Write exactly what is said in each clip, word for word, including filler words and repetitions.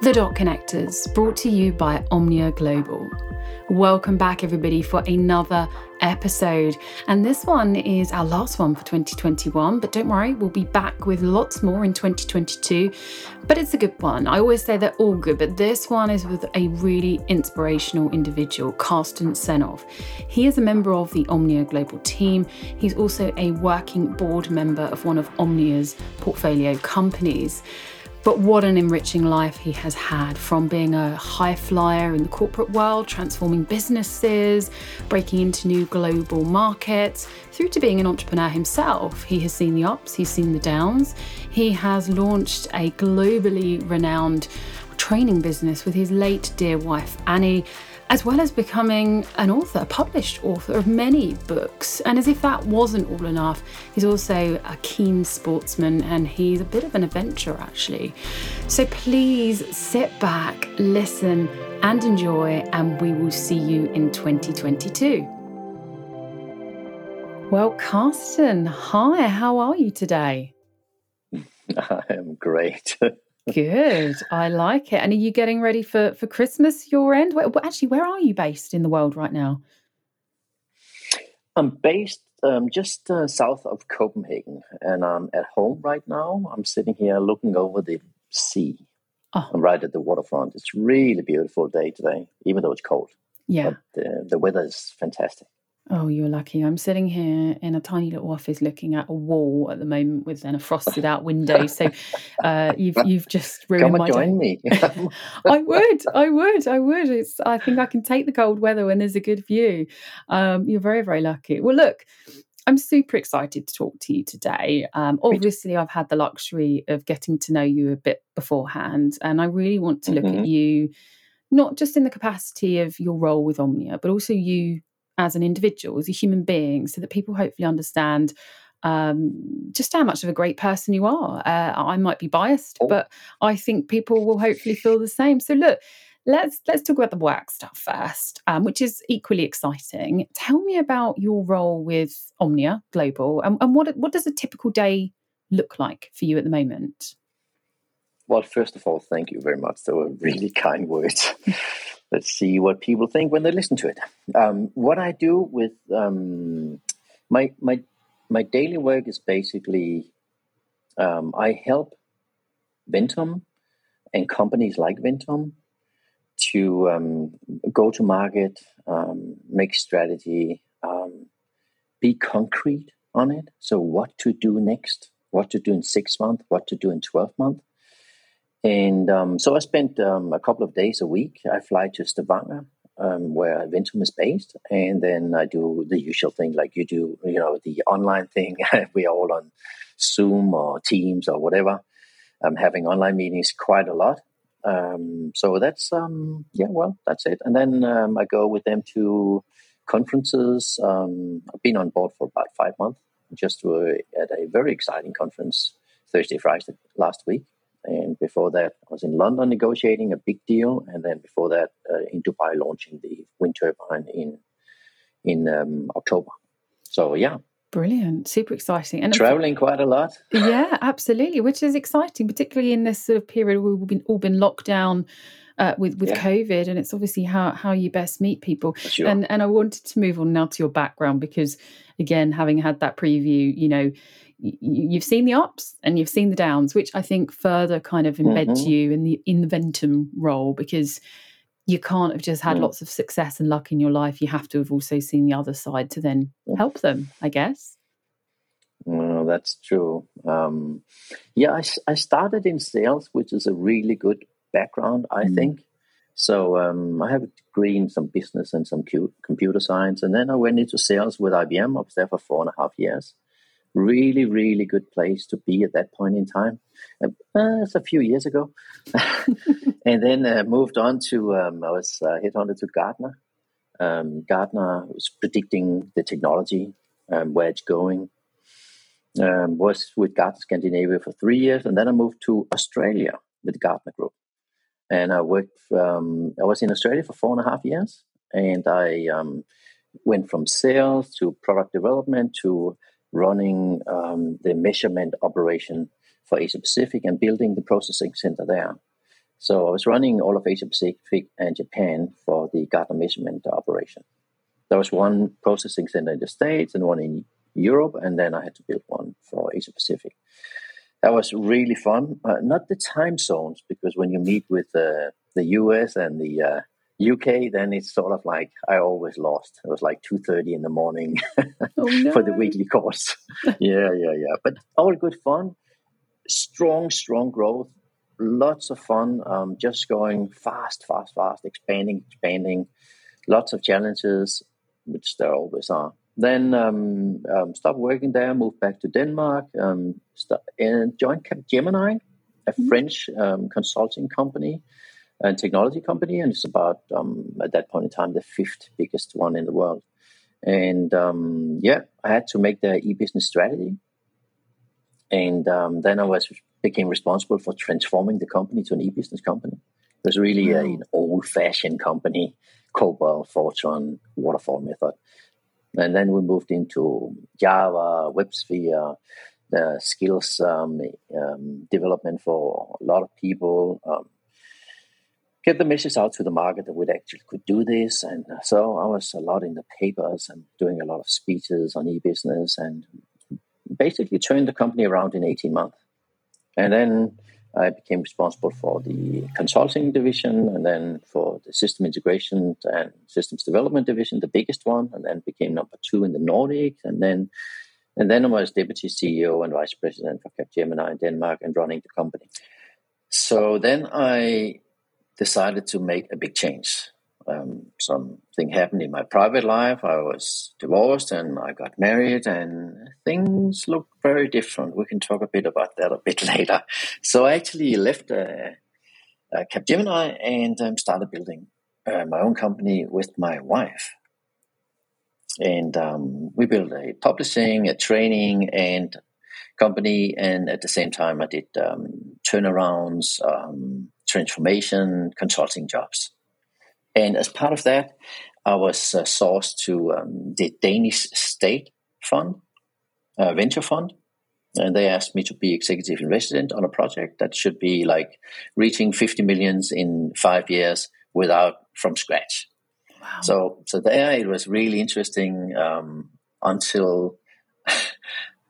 The Dot Connectors, brought to you by Omnia Global. Welcome back, everybody, for another episode. And this one is our last one for twenty twenty-one, but don't worry, we'll be back with lots more in twenty twenty-two. But it's a good one. I always say they're all good, but this one is with a really inspirational individual, Carsten Sennov. He is a member of the Omnia Global team. He's also a working board member of one of Omnia's portfolio companies. But what an enriching life he has had, from being a high flyer in the corporate world, transforming businesses, breaking into new global markets, through to being an entrepreneur himself. He has seen the ups, he's seen the downs. He has launched a globally renowned training business with his late dear wife, Anni, as well as becoming an author, a published author of many books. And as if that wasn't all enough, he's also a keen sportsman, and he's a bit of an adventurer, actually. So please sit back, listen and enjoy, and we will see you in twenty twenty-two. Well, Carsten, hi, how are you today? I am great. Good. I like it. And are you getting ready for, for Christmas, your end? Where, actually, where are you based in the world right now? I'm based um, just uh, south of Copenhagen, and I'm at home right now. I'm sitting here looking over the sea. Oh. I'm right at the waterfront. It's really beautiful day today, even though it's cold. Yeah. But uh, the weather is fantastic. Oh, you're lucky. I'm sitting here in a tiny little office looking at a wall at the moment with then a frosted out window. So uh, you've you've just ruined my day. Come and join me. I would. I would. I would. It's. I think I can take the cold weather when there's a good view. Um, you're very, very lucky. Well, look, I'm super excited to talk to you today. Um, obviously, I've had the luxury of getting to know you a bit beforehand, and I really want to look mm-hmm. at you, not just in the capacity of your role with Omnia, but also you as an individual, as a human being, so that people hopefully understand um, just how much of a great person you are. Uh, I might be biased, but I think people will hopefully feel the same. So look, let's let's talk about the work stuff first, um, which is equally exciting. Tell me about your role with Omnia Global, and, and what what does a typical day look like for you at the moment? Well, first of all, thank you very much. They were really kind words. Let's see what people think when they listen to it. Um, what I do with um, my my my daily work is basically um, I help Vintom and companies like Vintom to um, go to market, um, make strategy, um, be concrete on it. So what to do next, what to do in six months, what to do in twelve months. And um, so I spent um, a couple of days a week. I fly to Stavanger, um, where Vintom is based, and then I do the usual thing like you do, you know, the online thing. We're all on Zoom or Teams or whatever. I'm having online meetings quite a lot. Um, so that's, um, yeah, well, that's it. And then um, I go with them to conferences. Um, I've been on board for about five months, just to a, at a very exciting conference Thursday, Friday last week. And before that, I was in London negotiating a big deal. And then before that, uh, in Dubai, launching the wind turbine in in um, October. So, yeah. Brilliant. Super exciting. And traveling quite a lot. Yeah, absolutely, which is exciting, particularly in this sort of period where we've been, all been locked down uh, with, with yeah. COVID. And it's obviously how, how you best meet people. Sure. And, and I wanted to move on now to your background because, again, having had that preview, you know, you've seen the ups and you've seen the downs, which I think further kind of embeds mm-hmm. you in the in the Vintom role, because you can't have just had mm. lots of success and luck in your life. You have to have also seen the other side to then help them, I guess. Well, that's true. Um, yeah, I, I started in sales, which is a really good background, I mm. think. So um, I have a degree in some business and some computer science. And then I went into sales with I B M. I was there for four and a half years. Really, really good place to be at that point in time. Uh, it's a few years ago. And then uh, moved on to, um, I was uh, headhunted to Gartner. Um, Gartner was predicting the technology, um, where it's going. Um, was with Gartner Scandinavia for three years. And then I moved to Australia with the Gartner Group. And I worked, um, I was in Australia for four and a half years. And I um, went from sales to product development to running um, the measurement operation for Asia Pacific and building the processing center there. So I was running all of Asia Pacific and Japan for the Gartner measurement operation. There was one processing center in the States and one in Europe, and then I had to build one for Asia Pacific. That was really fun. Uh, not the time zones, because when you meet with uh, the U S and the uh, U K, then it's sort of like I always lost. It was like two thirty in the morning oh, no. for the weekly course. yeah, yeah, yeah. But all good fun. Strong, strong growth. Lots of fun. Um, just going fast, fast, fast, expanding, expanding. Lots of challenges, which there always are. Then um, um, stopped working there, moved back to Denmark, um, st- and joined Capgemini, a mm-hmm. French um, consulting company and technology company. And it's about, um, at that point in time, the fifth biggest one in the world. And um, yeah, I had to make their e-business strategy. And um, then I was became responsible for transforming the company to an e-business company. It was really mm-hmm. a, an old-fashioned company, COBOL, Fortran, waterfall method. And then we moved into Java, WebSphere, the skills um, um, development for a lot of people. Um, get the message out to the market that we actually could do this. And so I was a lot in the papers and doing a lot of speeches on e-business and basically turned the company around in eighteen months. And then I became responsible for the consulting division and then for the system integration and systems development division, the biggest one, and then became number two in the Nordics. And then and then I was deputy C E O and vice president for Capgemini in Denmark and running the company. So then I decided to make a big change. Um, something happened in my private life. I was divorced and I got married and things looked very different. We can talk a bit about that a bit later. So I actually left uh, uh, Capgemini and um, started building uh, my own company with my wife. And um, we built a publishing, a training and company. And at the same time, I did um, turnarounds, um, transformation, consulting jobs. And as part of that, I was uh, sourced to um, the Danish State Fund, uh, Venture Fund. And they asked me to be executive in resident on a project that should be like reaching fifty millions in five years without from scratch. Wow. So so there it was really interesting um, until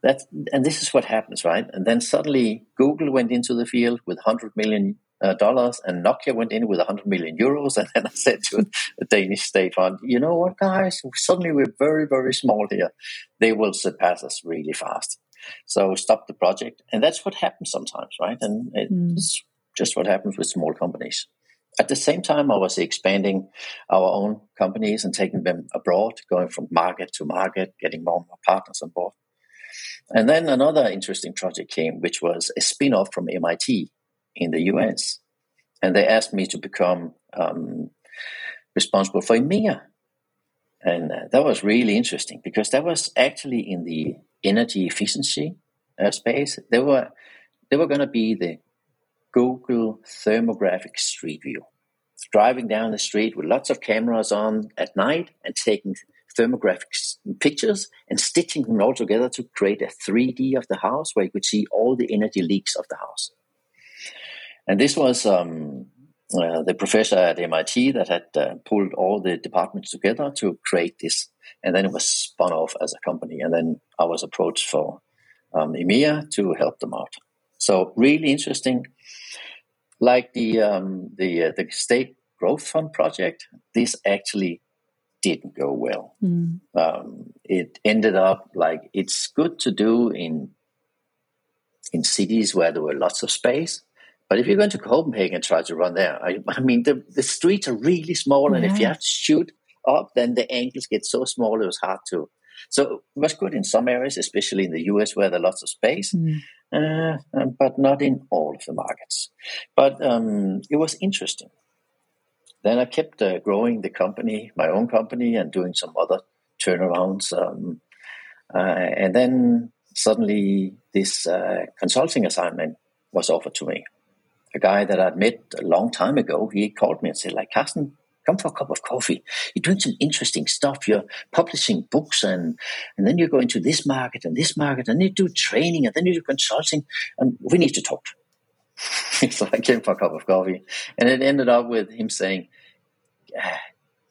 that. And this is what happens, right? And then suddenly Google went into the field with one hundred million Uh, dollars and Nokia went in with one hundred million euros, and then I said to the Danish state fund, you know what, guys, suddenly we're very, very small here. They will surpass us really fast. So stop the project. And that's what happens sometimes, right? And it's mm. just what happens with small companies. At the same time, I was expanding our own companies and taking them abroad, going from market to market, getting more and more partners on board. And then another interesting project came, which was a spin-off from M I T in the U S, and they asked me to become um, responsible for E M E A. And uh, that was really interesting because that was actually in the energy efficiency uh, space. They were they were going to be the Google thermographic street view, driving down the street with lots of cameras on at night and taking thermographic pictures and stitching them all together to create a three D of the house where you could see all the energy leaks of the house. And this was um, uh, the professor at M I T that had uh, pulled all the departments together to create this. And then it was spun off as a company. And then I was approached for um, E M E A to help them out. So really interesting. Like the um, the, uh, the State Growth Fund project, this actually didn't go well. Mm. Um, it ended up like it's good to do in in cities where there were lots of space. But if you're going to Copenhagen and try to run there, I, I mean, the, the streets are really small. And yeah. if you have to shoot up, then the angles get so small, it was hard to. So it was good in some areas, especially in the U S where there are lots of space, mm. uh, but not in all of the markets. But um, it was interesting. Then I kept uh, growing the company, my own company, and doing some other turnarounds. Um, uh, and then suddenly this uh, consulting assignment was offered to me. A guy that I'd met a long time ago, he called me and said, like, Carsten, come for a cup of coffee. You're doing some interesting stuff. You're publishing books and, and then you go into this market and this market and you do training and then you do consulting and we need to talk. He's like, came for a cup of coffee. And it ended up with him saying, ah,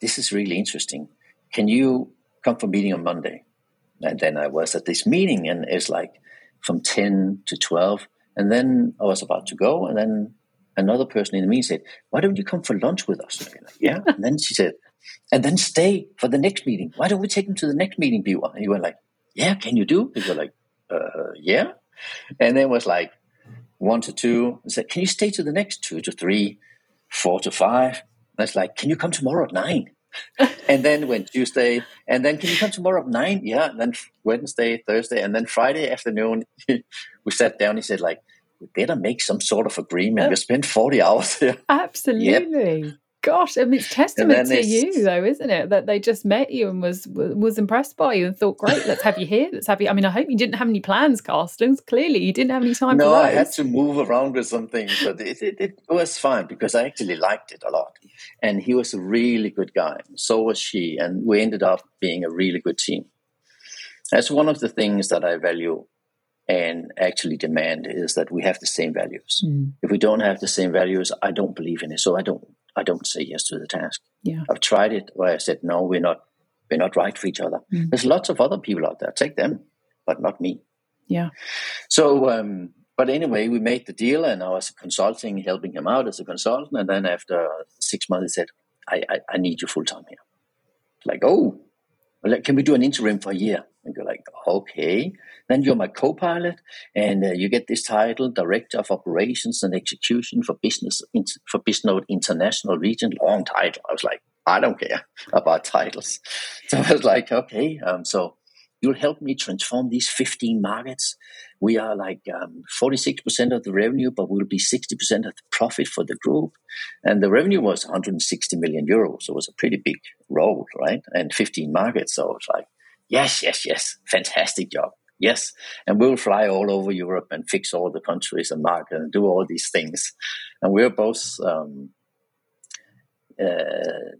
this is really interesting. Can you come for a meeting on Monday? And then I was at this meeting, and it's like from ten to twelve. And then I was about to go, and then another person in the meeting said, why don't you come for lunch with us? And like, yeah. And then she said, and then stay for the next meeting. Why don't we take him to the next meeting? And you were like, yeah, can you do? And you were like, uh, yeah. And then it was like one to two. I said, can you stay to the next two to three, four to five? And I was like, can you come tomorrow at nine? And then went Tuesday, and then can you come tomorrow at nine? Yeah. And then Wednesday, Thursday, and then Friday afternoon, we sat down. He said, like, we better make some sort of agreement. You spent forty hours here. Absolutely. Yep. Gosh, I mean, it's testament to you, though, isn't it? That they just met you and was was impressed by you and thought, great, let's have you here. Let's have you. I mean, I hope you didn't have any plans, Carsten. Clearly, you didn't have any time. No, for I had to move around with some things, but it, it, it was fine because I actually liked it a lot. And he was a really good guy. So was she. And we ended up being a really good team. That's one of the things that I value and actually demand is that we have the same values. Mm. If we don't have the same values, I don't believe in it. So I don't. I don't say yes to the task. Yeah. I've tried it where I said, no, we're not we're not right for each other. Mm. There's lots of other people out there. Take them, but not me. Yeah. So, um, but anyway, we made the deal, and I was consulting, helping him out as a consultant. And then after six months, he said, I, I, I need you full time here. Like, oh, well, can we do an interim for a year? And you're like, okay. Then you're my co-pilot, and uh, you get this title, Director of Operations and Execution for Business Int- for Bisnode International Region. Long title. I was like, I don't care about titles. So I was like, okay. Um, so you'll help me transform these fifteen markets. We are like um, forty-six percent of the revenue, but we'll be sixty percent of the profit for the group. And the revenue was one hundred sixty million euros. So it was a pretty big role, right? And fifteen markets. So it's like, yes, yes, yes. Fantastic job. Yes. And we'll fly all over Europe and fix all the countries and market and do all these things. And we're both um, uh,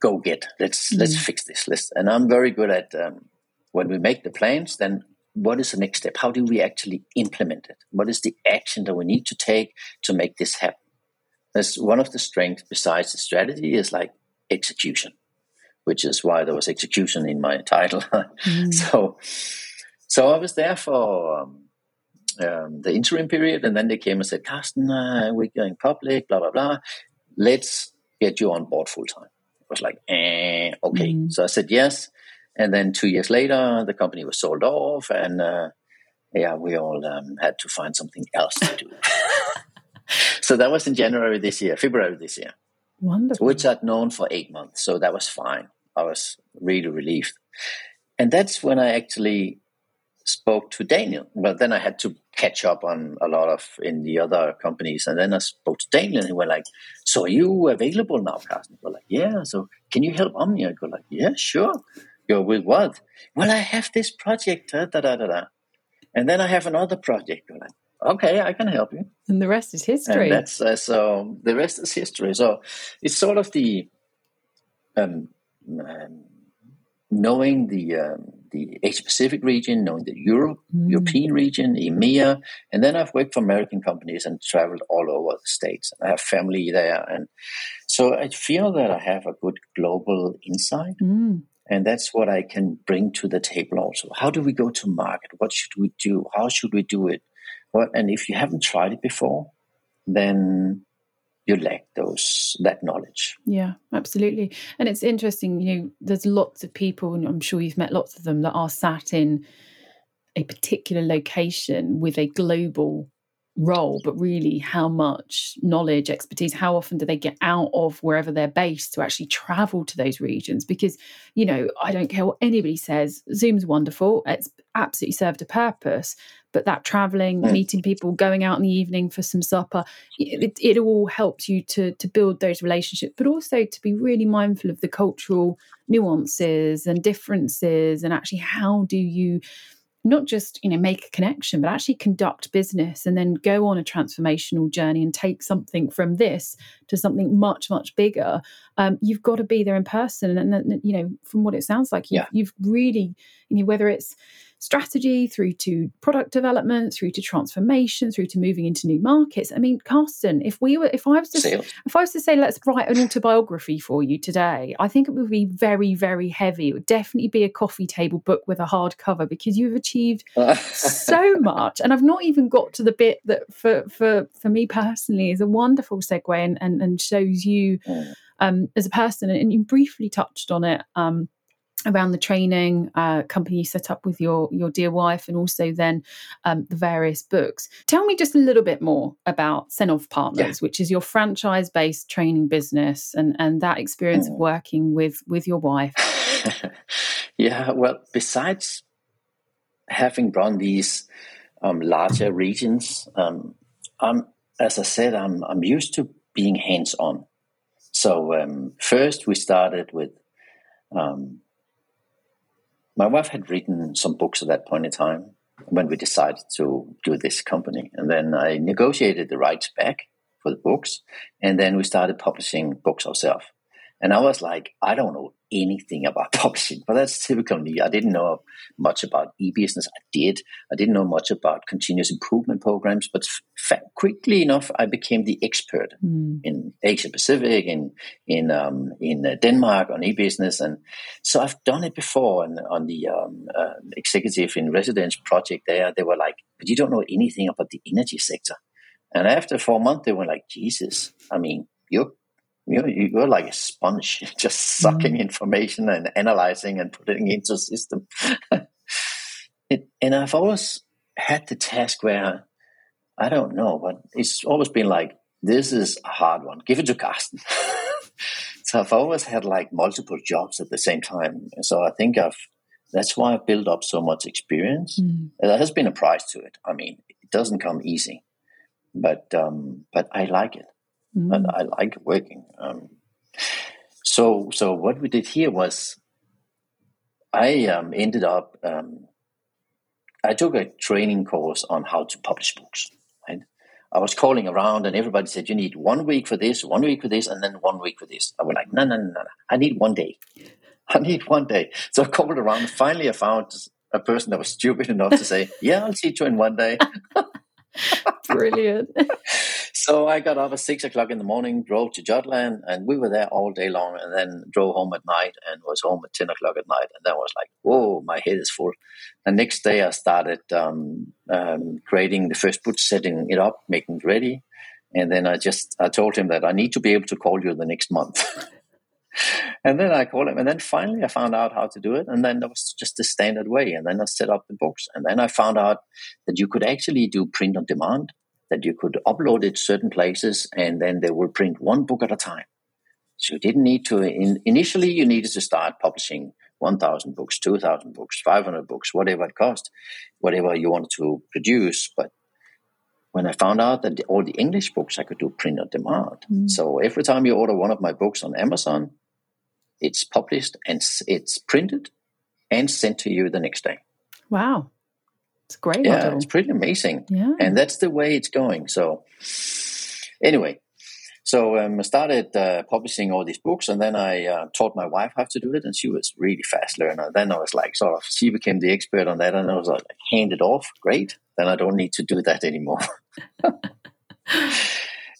go get, let's, mm-hmm. let's fix this list. And I'm very good at um, when we make the plans, then what is the next step? How do we actually implement it? What is the action that we need to take to make this happen? That's one of the strengths besides the strategy is like execution, which is why there was execution in my title. Mm. So so I was there for um, um, the interim period, and then they came and said, Carsten, uh, we're going public, blah, blah, blah. Let's get you on board full time. I was like, eh, okay. Mm. So I said yes. And then two years later, the company was sold off, and uh, yeah, we all um, had to find something else to do. So that was in January this year, February this year. Wonderful. Which I'd known for eight months. So that was fine. I was really relieved. And that's when I actually spoke to Daniel. But then I had to catch up on a lot of in the other companies. And then I spoke to Daniel, and he went like, so are you available now, Carsten? We're like, yeah. So can you help Omnia? I go like, yeah, sure. Go with what? Well, I have this project. Da, da, da, da. And then I have another project. You're like, okay, I can help you. And the rest is history. And that's uh, so the rest is history. So it's sort of the um, um, knowing the um, the Asia Pacific region, knowing the Europe, mm. European region, EMEA, and then I've worked for American companies and traveled all over the States. I have family there, and so I feel that I have a good global insight, mm. and that's what I can bring to the table. Also, how do we go to market? What should we do? How should we do it? Well, and if you haven't tried it before, then you lack those that knowledge. Yeah, absolutely. And it's interesting, you know, there's lots of people, and I'm sure you've met lots of them, that are sat in a particular location with a global role, but really how much knowledge, expertise, how often do they get out of wherever they're based to actually travel to those regions? Because, you know, I don't care what anybody says, Zoom's wonderful, it's absolutely served a purpose, but that traveling, mm. meeting people, going out in the evening for some supper, it, it all helps you to to build those relationships, but also to be really mindful of the cultural nuances and differences, and actually how do you not just, you know, make a connection, but actually conduct business and then go on a transformational journey and take something from this to something much, much bigger. Um, you've got to be there in person. And, and you know, from what it sounds like, you've, yeah. you've really, you know, whether it's strategy through to product development, through to transformation, through to moving into new markets. I mean, Carsten, if we were, if I was to, Sales. if I was to say, let's write an autobiography for you today, I think it would be very, very heavy. It would definitely be a coffee table book with a hard cover, because you've achieved so much. And I've not even got to the bit that for for for me personally is a wonderful segue and and, and shows you um, as a person. And you briefly touched on it um, around the training uh, company you set up with your your dear wife, and also then um, the various books. Tell me just a little bit more about Sennov Partners, yeah. which is your franchise-based training business, and, and that experience mm. of working with, with your wife. Yeah, well, besides having run these um, larger regions, um, I'm, as I said, I'm I'm used to being hands-on. So um, first we started with, um, my wife had written some books at that point in time when we decided to do this company. And then I negotiated the rights back for the books. And then we started publishing books ourselves. And I was like, I don't know anything about publishing, but that's typical me. I didn't know much about e-business. I did. I didn't know much about continuous improvement programs, but f- quickly enough, I became the expert mm. in Asia Pacific, in in um, in Denmark on e-business, and so I've done it before. And on the um, uh, executive in residence project, there they were like, "But you don't know anything about the energy sector." And after four months, they were like, "Jesus, I mean, you're." You're, you're like a sponge, just sucking mm. information and analyzing and putting it into a system. it, and I've always had the task where, I don't know, but it's always been like, this is a hard one. Give it to Carsten. So I've always had like multiple jobs at the same time. And so I think I've, that's why I've built up so much experience. Mm. There has been a price to it. I mean, it doesn't come easy, but um, but I like it. Mm. And I like working. Um, so, so what we did here was, I um, ended up. Um, I took a training course on how to publish books. Right? I was calling around, and everybody said, "You need one week for this, one week for this, and then one week for this." I was like, "No, no, no, no! I need one day. I need one day." So I called around. Finally, I found a person that was stupid enough to say, "Yeah, I'll teach you in one day." Brilliant. So I got up at six o'clock in the morning, drove to Jutland, and we were there all day long, and then drove home at night and was home at ten o'clock at night. And that was like, whoa, my head is full. The next day I started um, um, creating the first book, setting it up, making it ready. And then I just I told him that I need to be able to call you the next month. And then I called him, and then finally I found out how to do it, and then that was just the standard way. And then I set up the books, and then I found out that you could actually do print on demand, that you could upload it certain places, and then they will print one book at a time. So you didn't need to, in, initially you needed to start publishing one thousand books, two thousand books, five hundred books, whatever it cost, whatever you wanted to produce. But when I found out that the, all the English books I could do print on demand. Mm. So every time you order one of my books on Amazon, it's published and it's printed and sent to you the next day. Wow. It's a great yeah, model. It's pretty amazing. Yeah. And that's the way it's going. So anyway, so um, I started uh, publishing all these books, and then I uh, taught my wife how to do it, and she was really fast learner. Then I was like, sort of, she became the expert on that, and I was like, hand it off. Great. Then I don't need to do that anymore.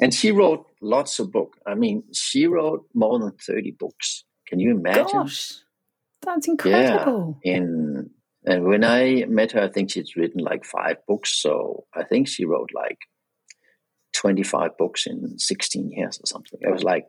And she wrote lots of books. I mean, she wrote more than thirty books. Can you imagine? Gosh, that's incredible. Yeah, in, and when I met her, I think she's written like five books. So I think she wrote like twenty-five books in sixteen years or something. It was like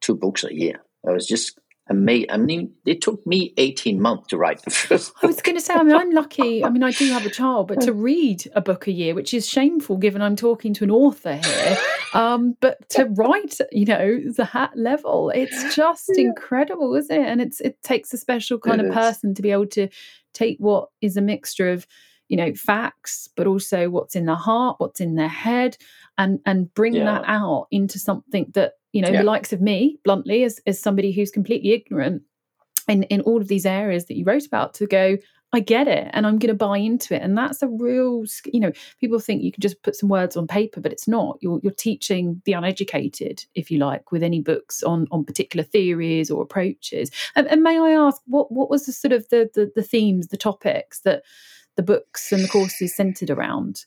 two books a year. I was just amazed. I mean, it took me eighteen months to write the first book. I was going to say, I mean, I'm lucky. I mean, I do have a child, but to read a book a year, which is shameful given I'm talking to an author here. Um, but to write, you know, the hat level, it's just yeah. incredible, isn't it? And it's it takes a special kind it of person is. to be able to take what is a mixture of, you know, facts, but also what's in their heart, what's in their head, and and bring yeah. that out into something that, you know, yeah. the likes of me, bluntly, as as somebody who's completely ignorant in, in all of these areas that you wrote about, to go, I get it, and I'm going to buy into it. And that's a real, you know, people think you can just put some words on paper, but it's not. You're you're teaching the uneducated, if you like, with any books on, on particular theories or approaches. And, and may I ask, what what was the sort of the, the the themes, the topics that the books and the courses centered around?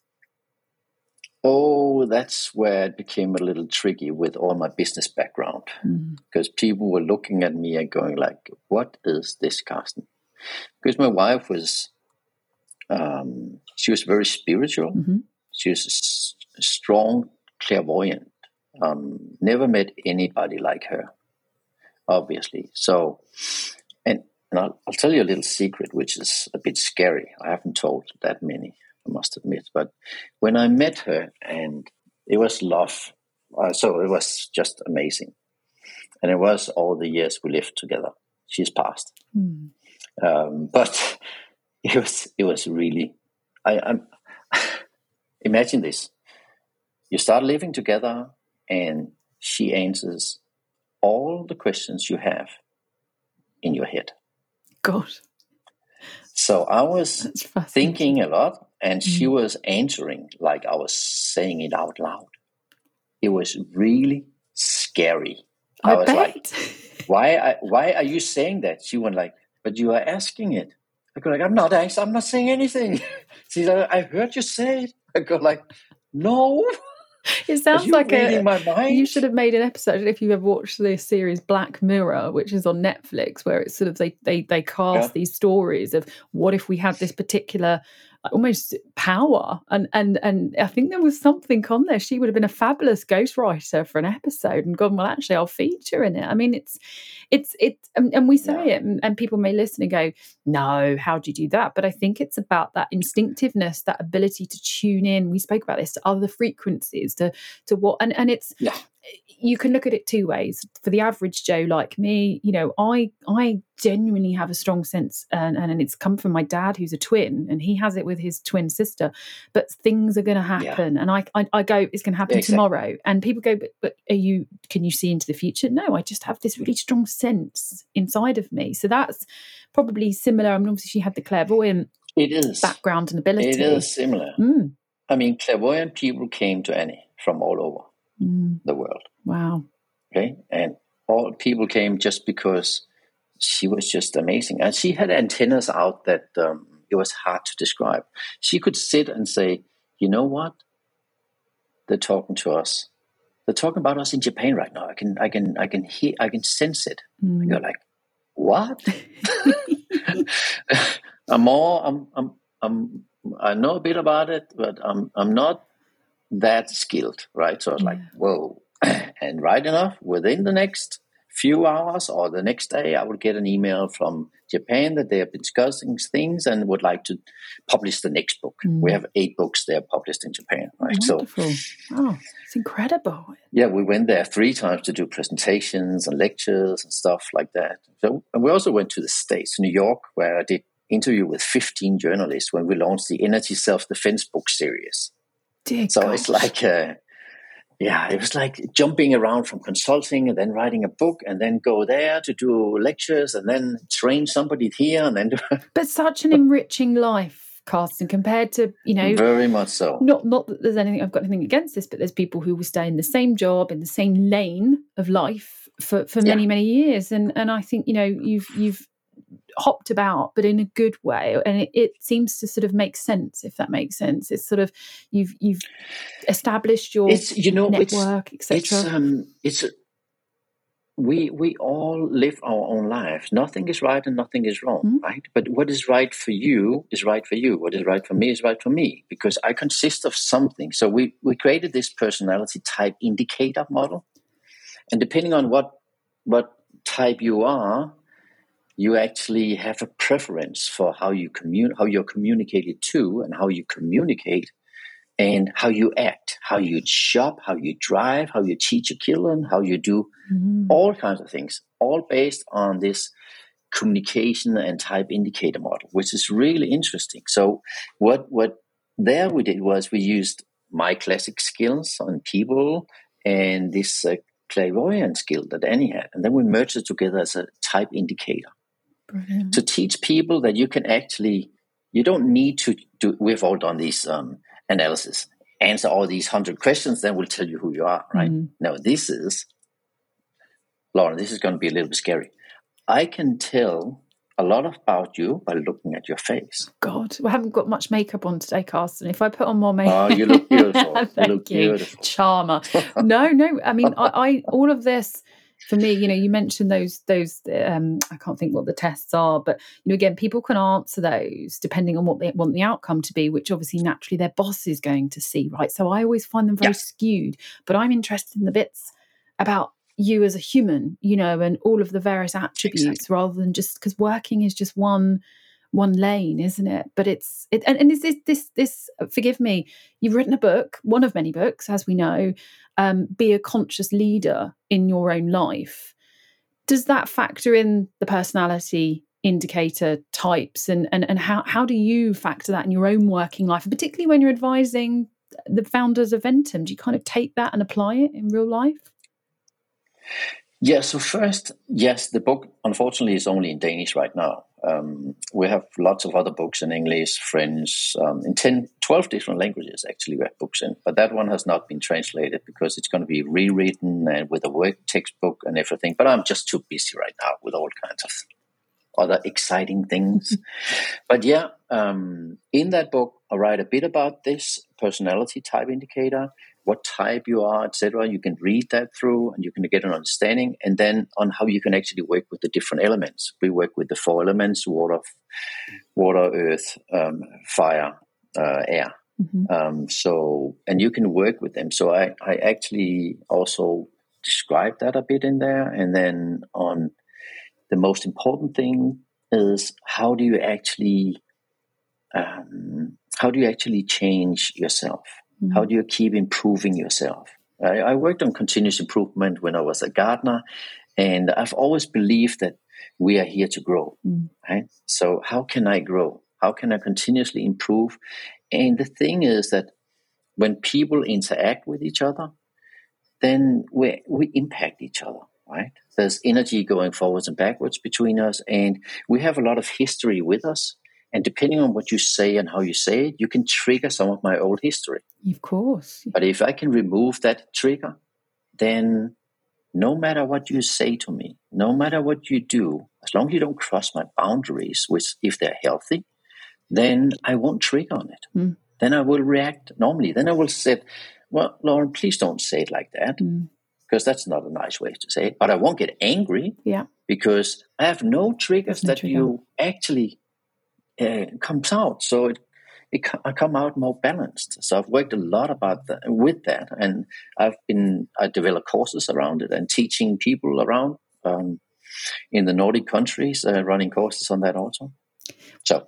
Oh, that's where it became a little tricky with all my business background, mm. because people were looking at me and going like, what is this, Carsten? Because my wife was, um, she was very spiritual. Mm-hmm. She was a s- strong clairvoyant. Um, never met anybody like her, obviously. So, and, and I'll, I'll tell you a little secret, which is a bit scary. I haven't told that many, I must admit. But when I met her, and it was love. Uh, so it was just amazing. And it was all the years we lived together. She's passed. Mm. Um, but it was it was really, I I'm, imagine this. You start living together and she answers all the questions you have in your head. God. So I was thinking a lot, and mm. she was answering like I was saying it out loud. It was really scary. I, I was bet. like, why, I, why are you saying that? She went like, but you are asking it. I go like, I'm not asking, I'm not saying anything. She's like, I heard you say it. I go like, no. It sounds like a, my mind? You should have made an episode, if you've ever watched the series Black Mirror, which is on Netflix, where it's sort of they they they cast yeah. these stories of what if we had this particular almost power, and and and I think there was something on there. She would have been a fabulous ghostwriter for an episode, and gone, well, actually, I'll feature in it. I mean, it's it's it, and, and we say yeah. it, and, and people may listen and go, no, how do you do that? But I think it's about that instinctiveness, that ability to tune in. We spoke about this, to other frequencies, to to what, and and it's. Yeah. You can look at it two ways. For the average Joe like me, you know, I I genuinely have a strong sense, and, and it's come from my dad, who's a twin, and he has it with his twin sister. But things are going to happen, yeah. and I, I I go, it's going to happen yeah, exactly. tomorrow. And people go, but, but are you? Can you see into the future? No, I just have this really strong sense inside of me. So that's probably similar. I mean, obviously, she had the clairvoyant it is. background and ability. It is similar. Mm. I mean, clairvoyant people came to Annie from all over. Mm. The world. Wow. Okay. And all people came just because she was just amazing. And she had antennas out that um, it was hard to describe. She could sit and say, you know what? They're talking to us. They're talking about us in Japan right now. I can I can I can hear I can sense it. Mm. And you're like, what? I'm more I'm I'm I'm I know a bit about it, but I'm I'm not that skilled, right? So I was like, whoa. And right enough, within the next few hours or the next day, I would get an email from Japan that they have been discussing things and would like to publish the next book. Mm. We have eight books there published in Japan, right? Wonderful. So, oh, it's incredible. Yeah, we went there three times to do presentations and lectures and stuff like that. So, and we also went to the States, New York, where I did an interview with fifteen journalists when we launched the Energy Self Defense book series. Dear so gosh. It's like, uh, yeah, it was like jumping around from consulting and then writing a book and then go there to do lectures and then train somebody here and then. Do- but such an enriching life, Carsten, compared to, you know. Very much so. Not not that there's anything, I've got anything against this, but there's people who will stay in the same job, in the same lane of life for, for many, yeah. many years. And and I think, you know, you've you've hopped about, but in a good way, and it, it seems to sort of make sense, if that makes sense. It's sort of you've you've established your it's, you know, network, et cetera. It's, um, it's a, we we all live our own lives. Nothing is right and nothing is wrong, mm-hmm. right? But what is right for you is right for you. What is right for me is right for me, because I consist of something. So we we created this personality type indicator model, and depending on what what type you are, you actually have a preference for how you commun- how you're communicated to, and how you communicate, and how you act, how you shop, how you drive, how you teach your children, how you do mm-hmm. all kinds of things, all based on this communication and type indicator model, which is really interesting. So what what there we did was we used my classic skills on people and this uh, clairvoyant skill that Annie had, and then we merged it together as a type indicator. Brilliant. To teach people that you can actually, you don't need to do, we've all done these um, analysis, answer all these hundred questions, then we'll tell you who you are, right? Mm. No, this is, Lauren, this is going to be a little bit scary. I can tell a lot about you by looking at your face. God, we haven't got much makeup on today, Carsten. If I put on more makeup... Oh, you look beautiful. Thank you. Look you. Beautiful. Charmer. No, no, I mean, I, I all of this... For me, you know, you mentioned those, those um, I can't think what the tests are, but, you know, again, people can answer those depending on what they want the outcome to be, which obviously naturally their boss is going to see, right? So I always find them very yeah. skewed, but I'm interested in the bits about you as a human, you know, and all of the various attributes exactly. rather than just, because working is just one one lane, isn't it? But it's, it, and, and is this, this, this, forgive me, you've written a book, one of many books, as we know, um, Be a Conscious Leader in Your Own Life. Does that factor in the personality indicator types, and, and, and how, how do you factor that in your own working life, particularly when you're advising the founders of Vintom? Do you kind of take that and apply it in real life? Yeah, so first, yes, the book, unfortunately, is only in Danish right now. Um, we have lots of other books in English, French, um, in ten, twelve different languages, actually, we have books in. But that one has not been translated because it's going to be rewritten and with a work textbook and everything. But I'm just too busy right now with all kinds of other exciting things. But yeah, um, in that book, I write a bit about this personality type indicator, what type you are, et cetera. You can read that through and you can get an understanding, and then on how you can actually work with the different elements. We work with the four elements, water, water, earth, um, fire, uh, air. Mm-hmm. Um, so, and you can work with them. So I, I actually also describe that a bit in there. And then on the most important thing is how do you actually, um, how do you actually change yourself? How do you keep improving yourself? I, I worked on continuous improvement when I was at Gartner, and I've always believed that we are here to grow. Mm. Right? So how can I grow? How can I continuously improve? And the thing is that when people interact with each other, then we we impact each other. Right? There's energy going forwards and backwards between us, and we have a lot of history with us. And depending on what you say and how you say it, you can trigger some of my old history. Of course. But if I can remove that trigger, then no matter what you say to me, no matter what you do, as long as you don't cross my boundaries, which if they're healthy, then I won't trigger on it. Mm. Then I will react normally. Then I will say, well, Lauren, please don't say it like that. Mm. Because that's not a nice way to say it. But I won't get angry. Yeah. Because I have no triggers There's no that trigger. You actually... Uh, comes out, so it it I come out more balanced. So I've worked a lot about that, with that, and I've been I developed courses around it and teaching people around um, in the Nordic countries, uh, running courses on that also. So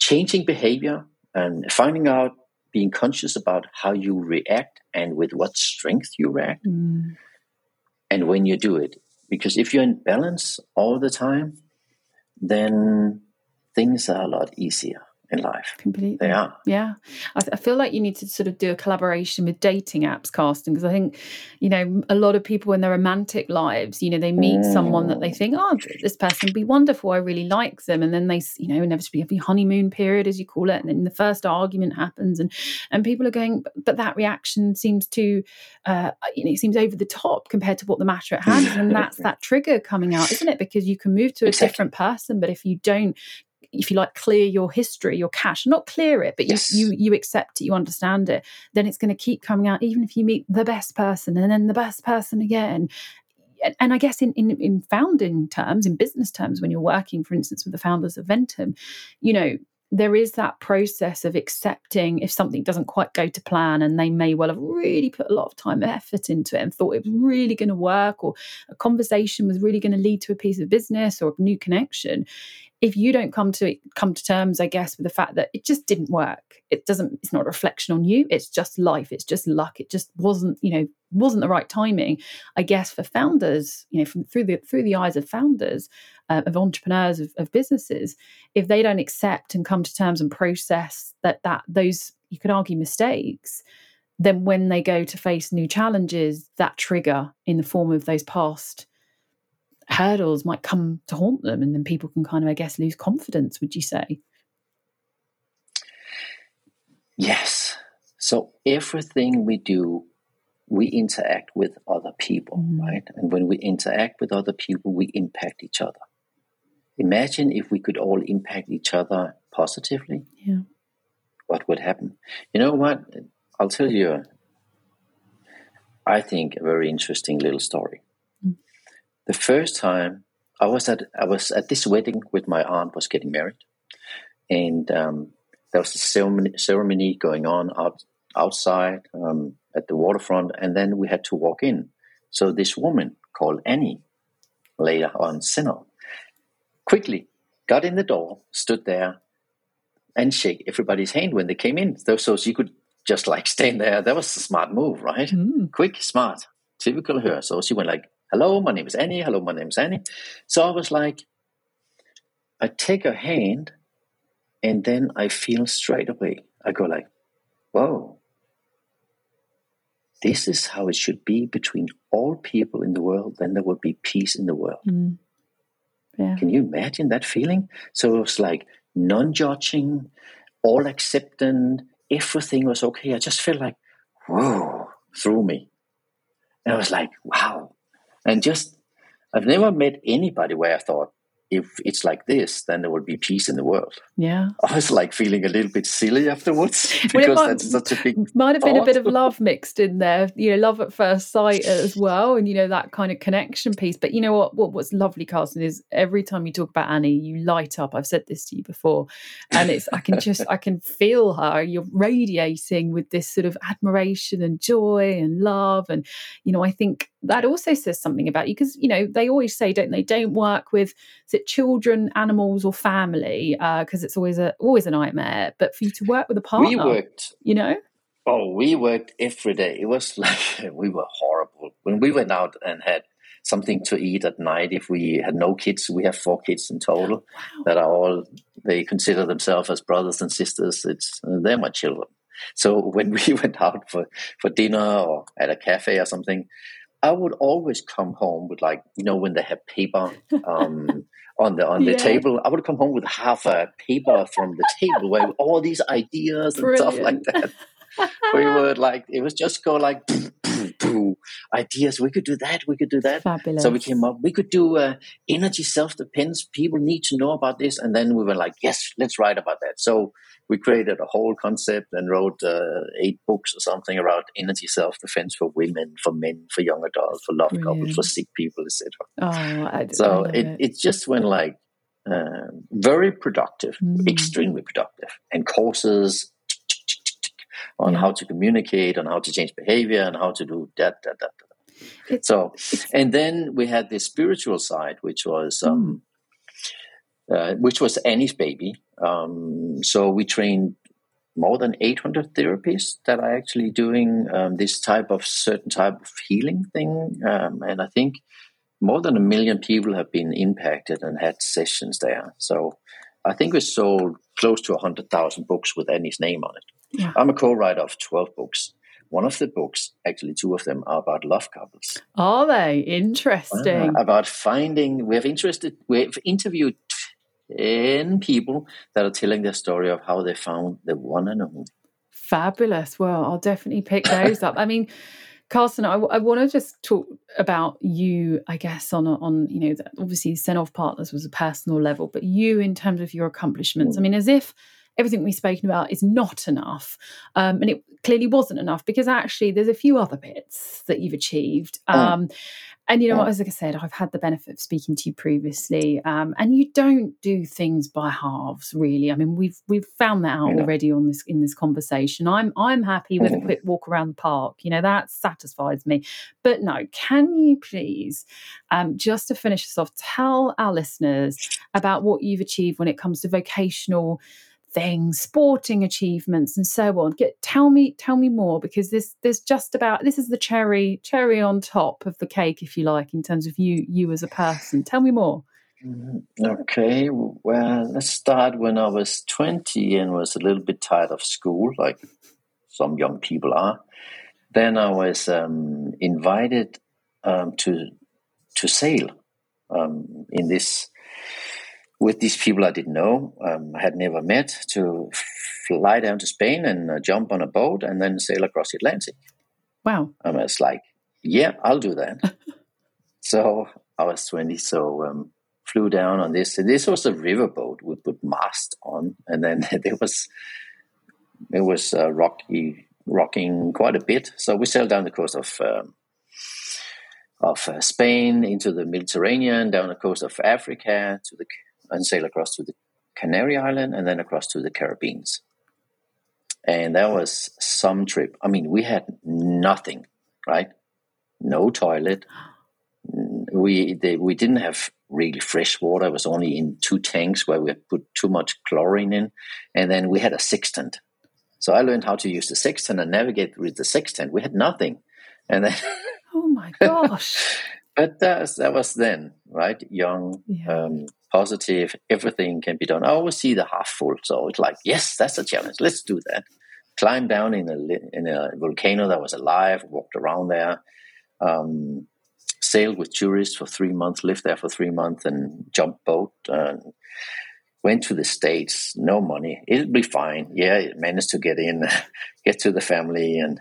changing behavior and finding out, being conscious about how you react and with what strength you react, mm. and when you do it. Because if you're in balance all the time, then things are a lot easier in life. Completely. They are. Yeah. I, th- I feel like you need to sort of do a collaboration with dating apps, Carsten, because I think, you know, a lot of people in their romantic lives, you know, they meet mm. someone that they think, oh, this person would be wonderful. I really like them. And then they, you know, inevitably have the honeymoon period, as you call it. And then the first argument happens and, and people are going, but, but that reaction seems to, uh, you know, it seems over the top compared to what the matter at hand is. And that's that trigger coming out, isn't it? Because you can move to a exactly. different person, but if you don't, if you like, clear your history, your cache, not clear it, but yes. you, you you accept it, you understand it, then it's going to keep coming out, even if you meet the best person and then the best person again. And, and I guess in, in, in founding terms, in business terms, when you're working, for instance, with the founders of Vintom, you know, there is that process of accepting if something doesn't quite go to plan, and they may well have really put a lot of time and effort into it and thought it was really going to work, or a conversation was really going to lead to a piece of business or a new connection. If you don't come to come to terms, I guess, with the fact that it just didn't work, it doesn't, it's not a reflection on you, it's just life, it's just luck, it just wasn't, you know, wasn't the right timing. I guess for founders, you know, from through the through the eyes of founders, uh, of entrepreneurs, of, of businesses, if they don't accept and come to terms and process that that those, you could argue, mistakes, then when they go to face new challenges, that trigger in the form of those past hurdles might come to haunt them, and then people can kind of, I guess, lose confidence, would you say? Yes. So everything we do, we interact with other people, mm. right? And when we interact with other people, we impact each other. Imagine if we could all impact each other positively. Yeah. What would happen? You know what? I'll tell you, I think, a very interesting little story. Mm. The first time I was at I was at this wedding with my aunt, was getting married, and um, there was a ceremony, ceremony going on out, outside um, at the waterfront, and then we had to walk in. So this woman called Annie, later on Sennov, quickly got in the door, stood there, and shake everybody's hand when they came in, so she could just like stand there. That was a smart move, right? Mm. Quick, smart, typical her. So she went like, hello, my name is Annie. Hello, my name is Annie. So I was like, I take her hand, and then I feel straight away. I go like, whoa, this is how it should be between all people in the world. Then there will be peace in the world. Mm. Yeah. Can you imagine that feeling? So it was like non-judging, all acceptant, everything was okay. I just felt like, whoa, through me. And I was like, wow. And just, I've never met anybody where I thought, if it's like this, then there will be peace in the world. Yeah. I was like feeling a little bit silly afterwards because well, might, that's such a big Might have thought. Been a bit of love mixed in there, you know, love at first sight as well. And, you know, that kind of connection piece. But you know what, what what's lovely, Carsten, is every time you talk about Annie, you light up. I've said this to you before. And it's, I can just, I can feel her. You're radiating with this sort of admiration and joy and love. And, you know, I think that also says something about you because, you know, they always say, don't they, don't work with children, animals, or family, because uh, it's always a always a nightmare. But for you to work with a partner, we worked, you know. Oh, we worked every day. It was like we were horrible when we went out and had something to eat at night. If we had no kids, we have four kids in total. Wow. That are all they consider themselves as brothers and sisters. It's they're my children. So when we went out for for dinner or at a cafe or something, I would always come home with like, you know, when they have paper um, on the on yeah. the table, I would come home with half a paper from the table with all these ideas Brilliant. And stuff like that. We would like, it was just go like, poof, poof, poof, ideas, we could do that, we could do that. Fabulous. So we came up, we could do uh, energy self defense. People need to know about this. And then we were like, yes, let's write about that. So we created a whole concept and wrote uh, eight books or something around energy self-defense for women, for men, for young adults, for love Brilliant. Couples, for sick people, et cetera. Oh, I, so I it, it. it just went like uh, very productive, mm. extremely productive, and courses on yeah. how to communicate, on how to change behavior, and how to do that, that, that. that. So, and then we had this spiritual side, which was um, mm. uh, which was Annie's baby. Um, so we trained more than eight hundred therapists that are actually doing um, this type of certain type of healing thing. Um, and I think more than a million people have been impacted and had sessions there. So I think we sold close to one hundred thousand books with Annie's name on it. Yeah. I'm a co-writer of twelve books. One of the books, actually two of them, are about love couples. Are they? Interesting. Uh, about finding, we have interested, we have interviewed ten people that are telling their story of how they found the one and only. Fabulous. Well, I'll definitely pick those up. I mean, Carsten, I, I want to just talk about you, I guess, on, on you know, the, obviously Sennov Partners was a personal level, but you in terms of your accomplishments. Mm. I mean, as if everything we've spoken about is not enough. Um, and it clearly wasn't enough because actually there's a few other bits that you've achieved. Um, mm. And, you know, yeah. as like I said, I've had the benefit of speaking to you previously, um, and you don't do things by halves, really. I mean, we've we've found that out yeah. already on this in this conversation. I'm I'm happy with a quick walk around the park. You know, that satisfies me. But no, can you please, um, just to finish this off, tell our listeners about what you've achieved when it comes to vocational things, sporting achievements, and so on. Get tell me, tell me more, because this, there's just about this is the cherry, cherry on top of the cake, if you like, in terms of you, you as a person. Tell me more. Okay, well, let's start when I was twenty and was a little bit tired of school, like some young people are. Then I was um, invited um, to to sail um, in this. With these people I didn't know, um, I had never met, to fly down to Spain and uh, jump on a boat and then sail across the Atlantic. Wow. And I was like, yeah, I'll do that. So I was twenty, so um, flew down on this. This was a riverboat we put mast on, and then there was it was uh, rocky, rocking quite a bit. So we sailed down the coast of um, of uh, Spain into the Mediterranean, down the coast of Africa to the and sailed across to the Canary Island, and then across to the Caribbean. And that was some trip. I mean, we had nothing, right? No toilet. We they, we didn't have really fresh water. It was only in two tanks where we had put too much chlorine in. And then we had a sextant. So I learned how to use the sextant and navigate with the sextant. We had nothing. And then oh my gosh. But that, that was then, right? Young, yeah. um, positive, everything can be done. I always see the half full. So it's like, yes, that's a challenge. Let's do that. Climbed down in a, in a volcano that was alive, walked around there. Um, sailed with tourists for three months, lived there for three months, and jumped boat, and went to the States, no money. It'll be fine. Yeah, it managed to get in, get to the family. And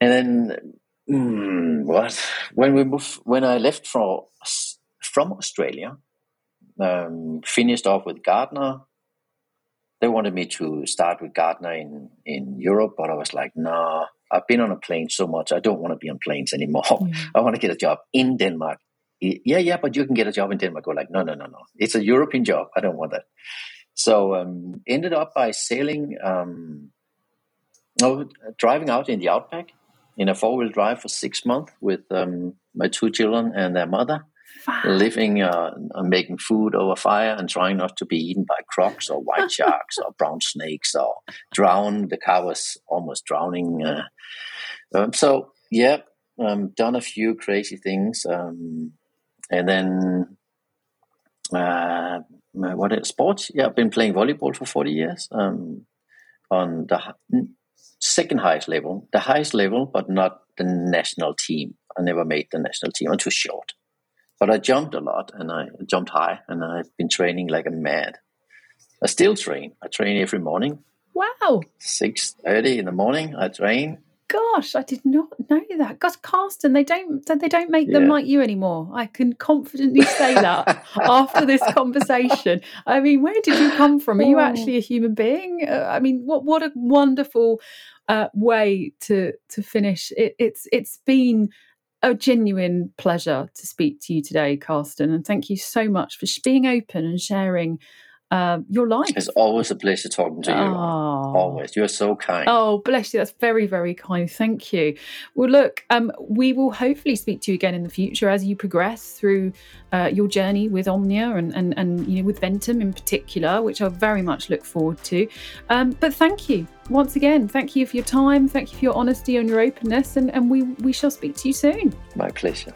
and then, mm, what? When we moved, when I left for, from Australia, um, finished off with Gartner. They wanted me to start with Gartner in, in Europe, but I was like, nah. I've been on a plane so much. I don't want to be on planes anymore. Yeah. I want to get a job in Denmark. Yeah, yeah, but you can get a job in Denmark. We're like, no, no, no, no. It's a European job. I don't want that. So um, ended up by sailing, um, no, driving out in the Outback in a four-wheel drive for six months with um, my two children and their mother, wow. living, uh, making food over fire and trying not to be eaten by crocs or white sharks or brown snakes or drown. The car was almost drowning. Uh, Um, so, yeah, um, done a few crazy things. Um, and then, uh, what is sports? Yeah, I've been playing volleyball for forty years um, on the h- second highest level, the highest level, but not the national team. I never made the national team. I'm too short. But I jumped a lot, and I jumped high, and I've been training like a mad. I still train. I train every morning. Wow. six thirty in the morning, I train. Gosh, I did not know that. Gosh, Carsten, they don't they don't make yeah. them like you anymore. I can confidently say that after this conversation. I mean, where did you come from? Are you actually a human being? Uh, I mean, what what a wonderful uh, way to to finish. It, it's it's been a genuine pleasure to speak to you today, Carsten, and thank you so much for being open and sharing. Uh, your life. It's always a pleasure talking to you. Oh. Always. You're so kind. Oh, bless you. That's very, very kind. Thank you. Well, look, um, we will hopefully speak to you again in the future as you progress through uh, your journey with Omnia and, and, and you know with Vintom in particular, which I very much look forward to. Um, but thank you once again. Thank you for your time. Thank you for your honesty and your openness. And, and we, we shall speak to you soon. My pleasure.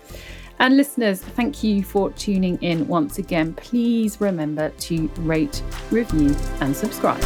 And listeners, thank you for tuning in once again. Please remember to rate, review, and subscribe.